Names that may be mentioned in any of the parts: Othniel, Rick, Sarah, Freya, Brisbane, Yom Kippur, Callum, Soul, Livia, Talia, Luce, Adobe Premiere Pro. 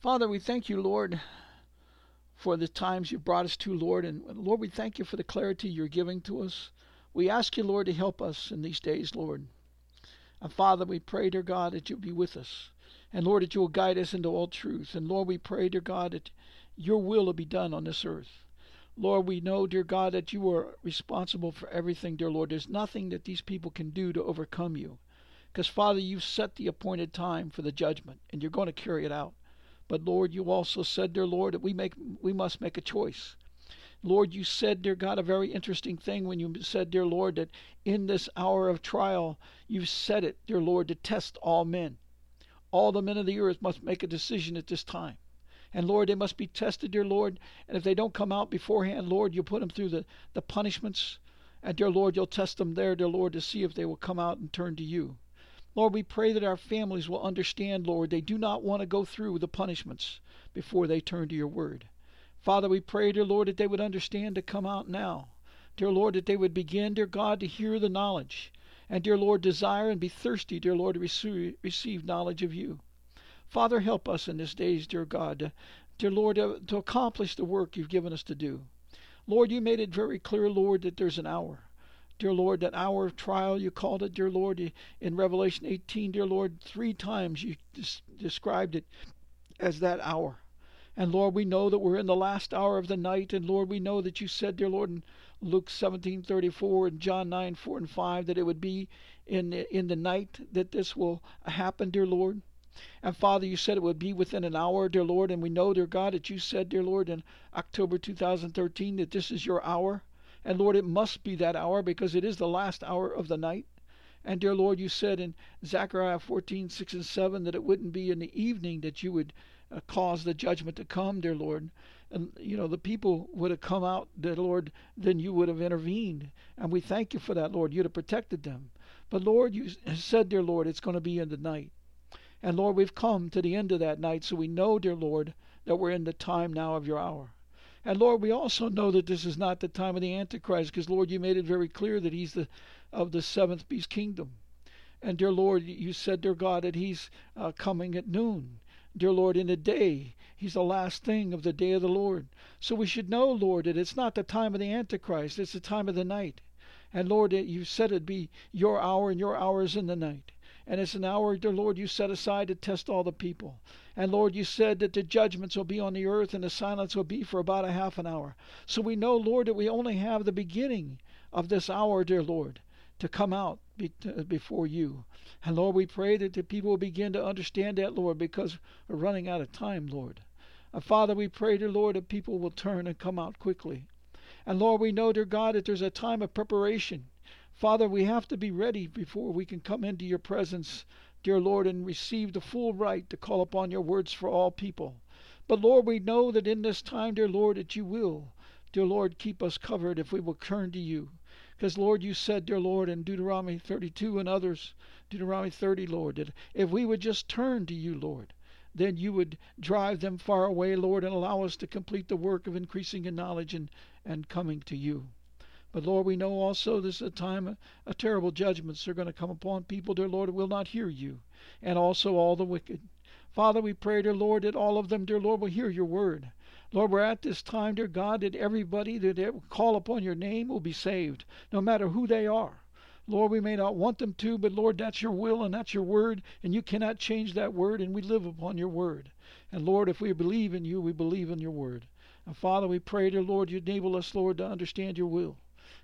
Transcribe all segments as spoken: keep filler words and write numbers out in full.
Father, we thank you, Lord, for the times you brought us to, Lord. And Lord, we thank you for the clarity you're giving to us. We ask you, Lord, to help us in these days, Lord. And Father, we pray, dear God, that you'll be with us. And Lord, that you will guide us into all truth. And Lord, we pray, dear God, that your will will be done on this earth. Lord, we know, dear God, that you are responsible for everything, dear Lord. There's nothing that these people can do to overcome you. Because, Father, you've set the appointed time for the judgment, and you're going to carry it out. But, Lord, you also said, dear Lord, that we make we must make a choice. Lord, you said, dear God, a very interesting thing when you said, dear Lord, that in this hour of trial, you said it, dear Lord, to test all men. All the men of the earth must make a decision at this time. And, Lord, they must be tested, dear Lord. And if they don't come out beforehand, Lord, you'll put them through the, the punishments. And, dear Lord, you'll test them there, dear Lord, to see if they will come out and turn to you. Lord, we pray that our families will understand, Lord, they do not want to go through the punishments before they turn to your word. Father, we pray, dear Lord, that they would understand to come out now. Dear Lord, that they would begin, dear God, to hear the knowledge. And, dear Lord, desire and be thirsty, dear Lord, to receive, receive knowledge of you. Father, help us in these days, dear God, dear Lord, to, to accomplish the work you've given us to do. Lord, you made it very clear, Lord, that there's an hour. Dear Lord, that hour of trial you called it, dear Lord, in Revelation eighteen, dear Lord, three times you des- described it as that hour. And Lord, we know that we're in the last hour of the night, and Lord, we know that you said, dear Lord, in Luke seventeen thirty-four and John nine four and five, that it would be in the, in the night that this will happen, dear Lord. And Father, you said it would be within an hour, dear Lord, and we know, dear God, that you said, dear Lord, in October two thousand thirteen, that this is your hour. And, Lord, it must be that hour because it is the last hour of the night. And, dear Lord, you said in Zechariah fourteen, six and seven that it wouldn't be in the evening that you would uh, cause the judgment to come, dear Lord. And, you know, the people would have come out, dear Lord, then you would have intervened. And we thank you for that, Lord. You'd have protected them. But, Lord, you said, dear Lord, it's going to be in the night. And, Lord, we've come to the end of that night, so we know, dear Lord, that we're in the time now of your hour. And, Lord, we also know that this is not the time of the Antichrist because, Lord, you made it very clear that he's the, of the seventh beast kingdom. And, dear Lord, you said, dear God, that he's uh, coming at noon. Dear Lord, in the day, he's the last thing of the day of the Lord. So we should know, Lord, that it's not the time of the Antichrist. It's the time of the night. And, Lord, you said it'd be your hour and your hour is in the night. And it's an hour, dear Lord, you set aside to test all the people. And, Lord, you said that the judgments will be on the earth and the silence will be for about a half an hour. So we know, Lord, that we only have the beginning of this hour, dear Lord, to come out be- to, before you. And, Lord, we pray that the people will begin to understand that, Lord, because we're running out of time, Lord. And, Father, we pray, dear Lord, that people will turn and come out quickly. And, Lord, we know, dear God, that there's a time of preparation. Father, we have to be ready before we can come into your presence, dear Lord, and receive the full right to call upon your words for all people. But, Lord, we know that in this time, dear Lord, that you will, dear Lord, keep us covered if we will turn to you. Because, Lord, you said, dear Lord, in Deuteronomy thirty-two and others, Deuteronomy thirty, Lord, that if we would just turn to you, Lord, then you would drive them far away, Lord, and allow us to complete the work of increasing in knowledge and, and coming to you. But, Lord, we know also this is a time of terrible judgments are going to come upon people, dear Lord, who will not hear you, and also all the wicked. Father, we pray, dear Lord, that all of them, dear Lord, will hear your word. Lord, we're at this time, dear God, that everybody that will call upon your name will be saved, no matter who they are. Lord, we may not want them to, but, Lord, that's your will and that's your word, and you cannot change that word, and we live upon your word. And, Lord, if we believe in you, we believe in your word. And, Father, we pray, dear Lord, you enable us, Lord, to understand your will.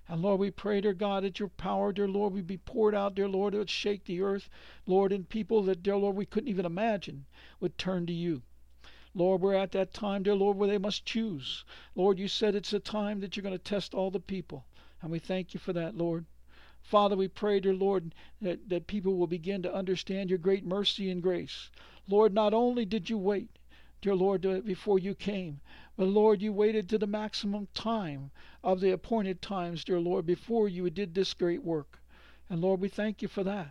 And, Lord, we pray, dear God, that your power, dear Lord, would be poured out, dear Lord, it would shake the earth, Lord, and people that, dear Lord, we couldn't even imagine would turn to you. Lord, we're at that time, dear Lord, where they must choose. Lord, you said it's a time that you're going to test all the people, and we thank you for that, Lord. Father, we pray, dear Lord, that, that people will begin to understand your great mercy and grace. Lord, not only did you wait, dear Lord, before you came, but Lord, you waited to the maximum time of the appointed times, dear Lord, before you did this great work. And Lord, we thank you for that.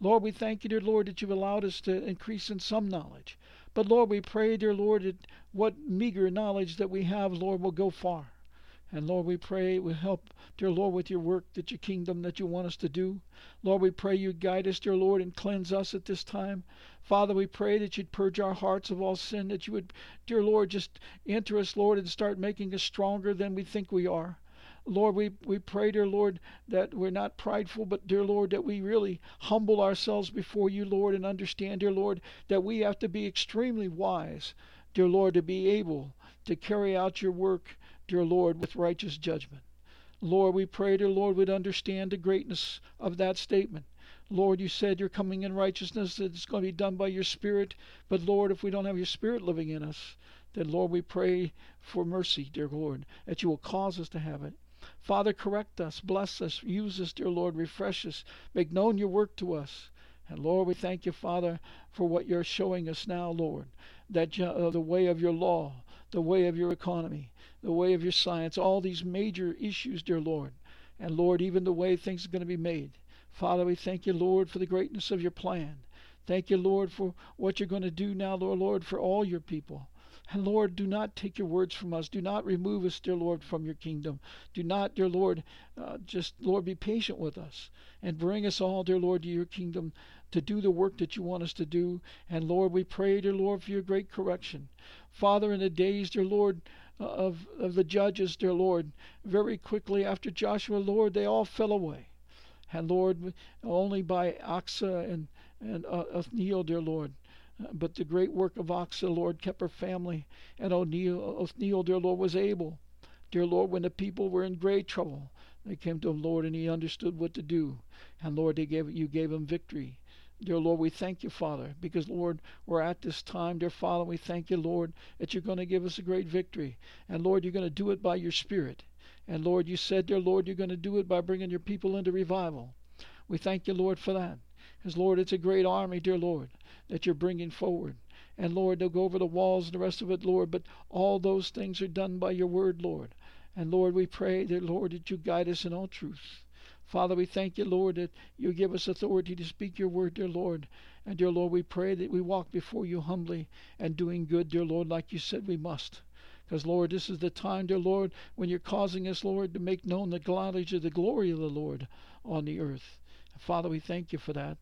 Lord, we thank you, dear Lord, that you've allowed us to increase in some knowledge. But Lord, we pray, dear Lord, that what meager knowledge that we have, Lord, will go far. And Lord, we pray, we help, dear Lord, with your work, that your kingdom that you want us to do. Lord, we pray you guide us, dear Lord, and cleanse us at this time. Father, we pray that you'd purge our hearts of all sin, that you would, dear Lord, just enter us, Lord, and start making us stronger than we think we are. Lord, we, we pray, dear Lord, that we're not prideful, but, dear Lord, that we really humble ourselves before you, Lord, and understand, dear Lord, that we have to be extremely wise, dear Lord, to be able to carry out your work, dear Lord, with righteous judgment. Lord, we pray, dear Lord, we'd understand the greatness of that statement. Lord, you said you're coming in righteousness, that it's going to be done by your Spirit. But, Lord, if we don't have your Spirit living in us, then, Lord, we pray for mercy, dear Lord, that you will cause us to have it. Father, correct us, bless us, use us, dear Lord, refresh us, make known your work to us. And Lord, we thank you, Father, for what you're showing us now, Lord, that uh, the way of your law, the way of your economy, the way of your science, all these major issues, dear Lord, and Lord, even the way things are going to be made. Father, we thank you, Lord, for the greatness of your plan. Thank you, Lord, for what you're going to do now, Lord, Lord, for all your people. And Lord, do not take your words from us. Do not remove us, dear Lord, from your kingdom. Do not, dear Lord, uh, just, Lord, be patient with us and bring us all, dear Lord, to your kingdom to do the work that you want us to do. And Lord, we pray, dear Lord, for your great correction. Father, in the days, dear Lord, uh, of, of the judges, dear Lord, very quickly after Joshua, Lord, they all fell away. And Lord, only by Aksa and, and uh, Othniel, dear Lord, but the great work of Aksa, Lord, kept her family. And Othniel, Othniel, dear Lord, was able. Dear Lord, when the people were in great trouble, they came to him, Lord, and he understood what to do. And, Lord, they gave, you gave him victory. Dear Lord, we thank you, Father, because, Lord, we're at this time. Dear Father, we thank you, Lord, that you're going to give us a great victory. And, Lord, you're going to do it by your Spirit. And, Lord, you said, dear Lord, you're going to do it by bringing your people into revival. We thank you, Lord, for that. Because, Lord, it's a great army, dear Lord, that you're bringing forward. And, Lord, they'll go over the walls and the rest of it, Lord, but all those things are done by your word, Lord. And, Lord, we pray, dear Lord, that you guide us in all truth. Father, we thank you, Lord, that you give us authority to speak your word, dear Lord. And, dear Lord, we pray that we walk before you humbly and doing good, dear Lord, like you said we must. Because, Lord, this is the time, dear Lord, when you're causing us, Lord, to make known the knowledge of the glory of the Lord on the earth. Father, we thank you for that.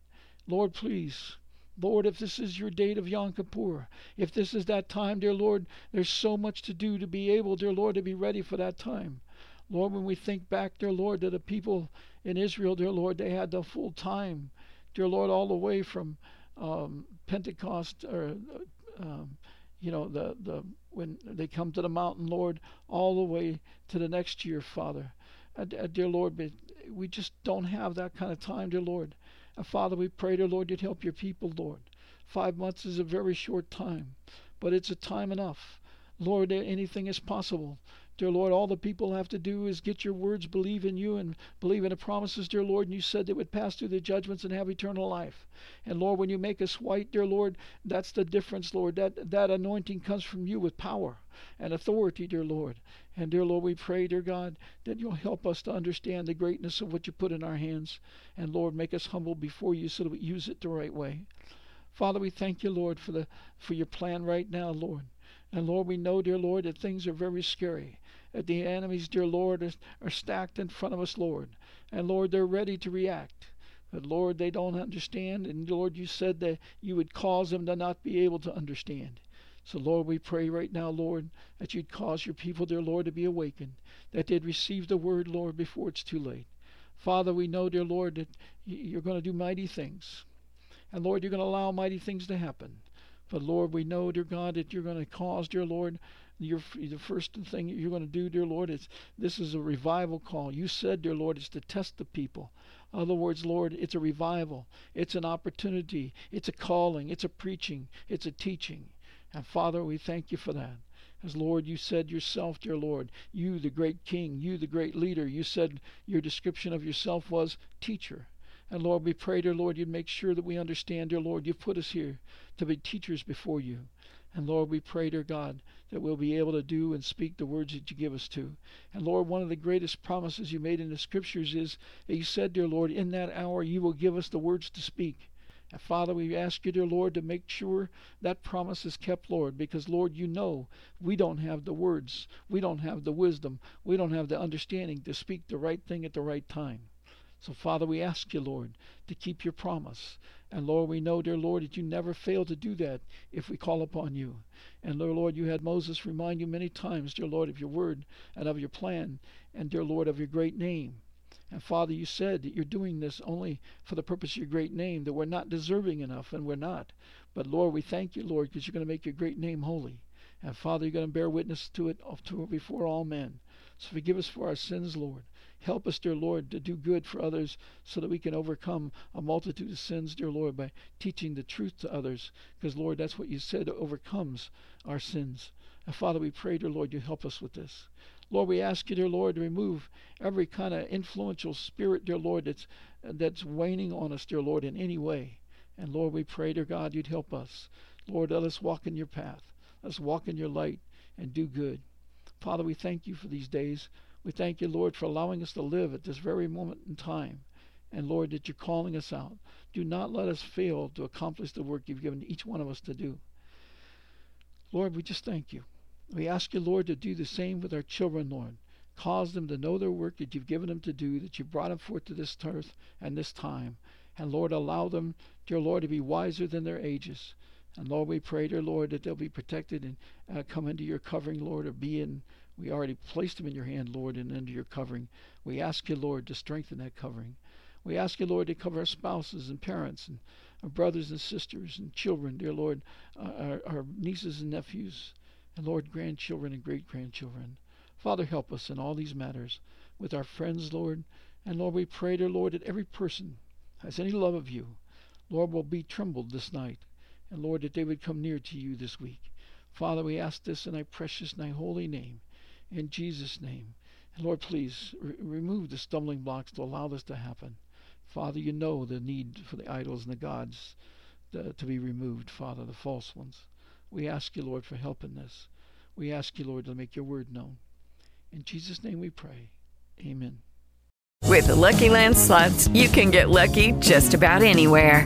Lord, please, Lord, if this is your date of Yom Kippur, if this is that time, dear Lord, there's so much to do to be able, dear Lord, to be ready for that time. Lord, when we think back, dear Lord, to the people in Israel, dear Lord, they had the full time, dear Lord, all the way from um, Pentecost, or um, you know, the the when they come to the mountain, Lord, all the way to the next year, Father, uh, dear Lord, we just don't have that kind of time, dear Lord. Father, we pray, dear Lord, you'd help your people, Lord. Five months is a very short time, but it's a time enough. Lord, anything is possible. Dear Lord, all the people have to do is get your words, believe in you, and believe in the promises, dear Lord, and you said they would pass through the judgments and have eternal life. And, Lord, when you make us white, dear Lord, that's the difference, Lord. That, that anointing comes from you with power and authority, dear Lord. And, dear Lord, we pray, dear God, that you'll help us to understand the greatness of what you put in our hands. And, Lord, make us humble before you so that we use it the right way. Father, we thank you, Lord, for the for your plan right now, Lord. And, Lord, we know, dear Lord, that things are very scary, that the enemies, dear Lord, are, are stacked in front of us, Lord. And, Lord, they're ready to react. But, Lord, they don't understand. And, Lord, you said that you would cause them to not be able to understand. So, Lord, we pray right now, Lord, that you'd cause your people, dear Lord, to be awakened, that they'd receive the word, Lord, before it's too late. Father, we know, dear Lord, that you're going to do mighty things. And, Lord, you're going to allow mighty things to happen. But, Lord, we know, dear God, that you're going to cause, dear Lord, your, the first thing you're going to do, dear Lord, is this is a revival call. You said, dear Lord, it's to test the people. In other words, Lord, it's a revival. It's an opportunity. It's a calling. It's a preaching. It's a teaching. And, Father, we thank you for that. As, Lord, you said yourself, dear Lord, you, the great king, you, the great leader, you said your description of yourself was teacher. And Lord, we pray, dear Lord, you'd make sure that we understand, dear Lord, you've put us here to be teachers before you. And Lord, we pray, dear God, that we'll be able to do and speak the words that you give us to. And Lord, one of the greatest promises you made in the Scriptures is that you said, dear Lord, in that hour you will give us the words to speak. And Father, we ask you, dear Lord, to make sure that promise is kept, Lord, because, Lord, you know we don't have the words, we don't have the wisdom, we don't have the understanding to speak the right thing at the right time. So, Father, we ask you, Lord, to keep your promise. And, Lord, we know, dear Lord, that you never fail to do that if we call upon you. And, dear Lord, you had Moses remind you many times, dear Lord, of your word and of your plan, and, dear Lord, of your great name. And, Father, you said that you're doing this only for the purpose of your great name, that we're not deserving enough, and we're not. But, Lord, we thank you, Lord, because you're going to make your great name holy. And, Father, you're going to bear witness to it before all men. So forgive us for our sins, Lord. Help us, dear Lord, to do good for others so that we can overcome a multitude of sins, dear Lord, by teaching the truth to others. Because, Lord, that's what you said overcomes our sins. And, Father, we pray, dear Lord, you help us with this. Lord, we ask you, dear Lord, to remove every kind of influential spirit, dear Lord, that's that's waning on us, dear Lord, in any way. And, Lord, we pray, dear God, you'd help us. Lord, let us walk in your path. Let us walk in your light and do good. Father, we thank you for these days. We thank you, Lord, for allowing us to live at this very moment in time. And, Lord, that you're calling us out. Do not let us fail to accomplish the work you've given each one of us to do. Lord, we just thank you. We ask you, Lord, to do the same with our children, Lord. Cause them to know their work that you've given them to do, that you brought them forth to this earth and this time. And, Lord, allow them, dear Lord, to be wiser than their ages. And, Lord, we pray, dear Lord, that they'll be protected and uh, come into your covering, Lord, or be in. We already placed them in your hand, Lord, and under your covering. We ask you, Lord, to strengthen that covering. We ask you, Lord, to cover our spouses and parents and our brothers and sisters and children, dear Lord, uh, our, our nieces and nephews. And, Lord, grandchildren and great-grandchildren. Father, help us in all these matters with our friends, Lord. And, Lord, we pray, dear Lord, that every person has any love of you, Lord, will be trembled this night. And, Lord, that they would come near to you this week. Father, we ask this in thy precious and thy holy name, in Jesus' name. And, Lord, please re- remove the stumbling blocks to allow this to happen. Father, you know the need for the idols and the gods to, to be removed, Father, the false ones. We ask you, Lord, for help in this. We ask you, Lord, to make your word known. In Jesus' name we pray. Amen. With the Lucky Land Slots, you can get lucky just about anywhere.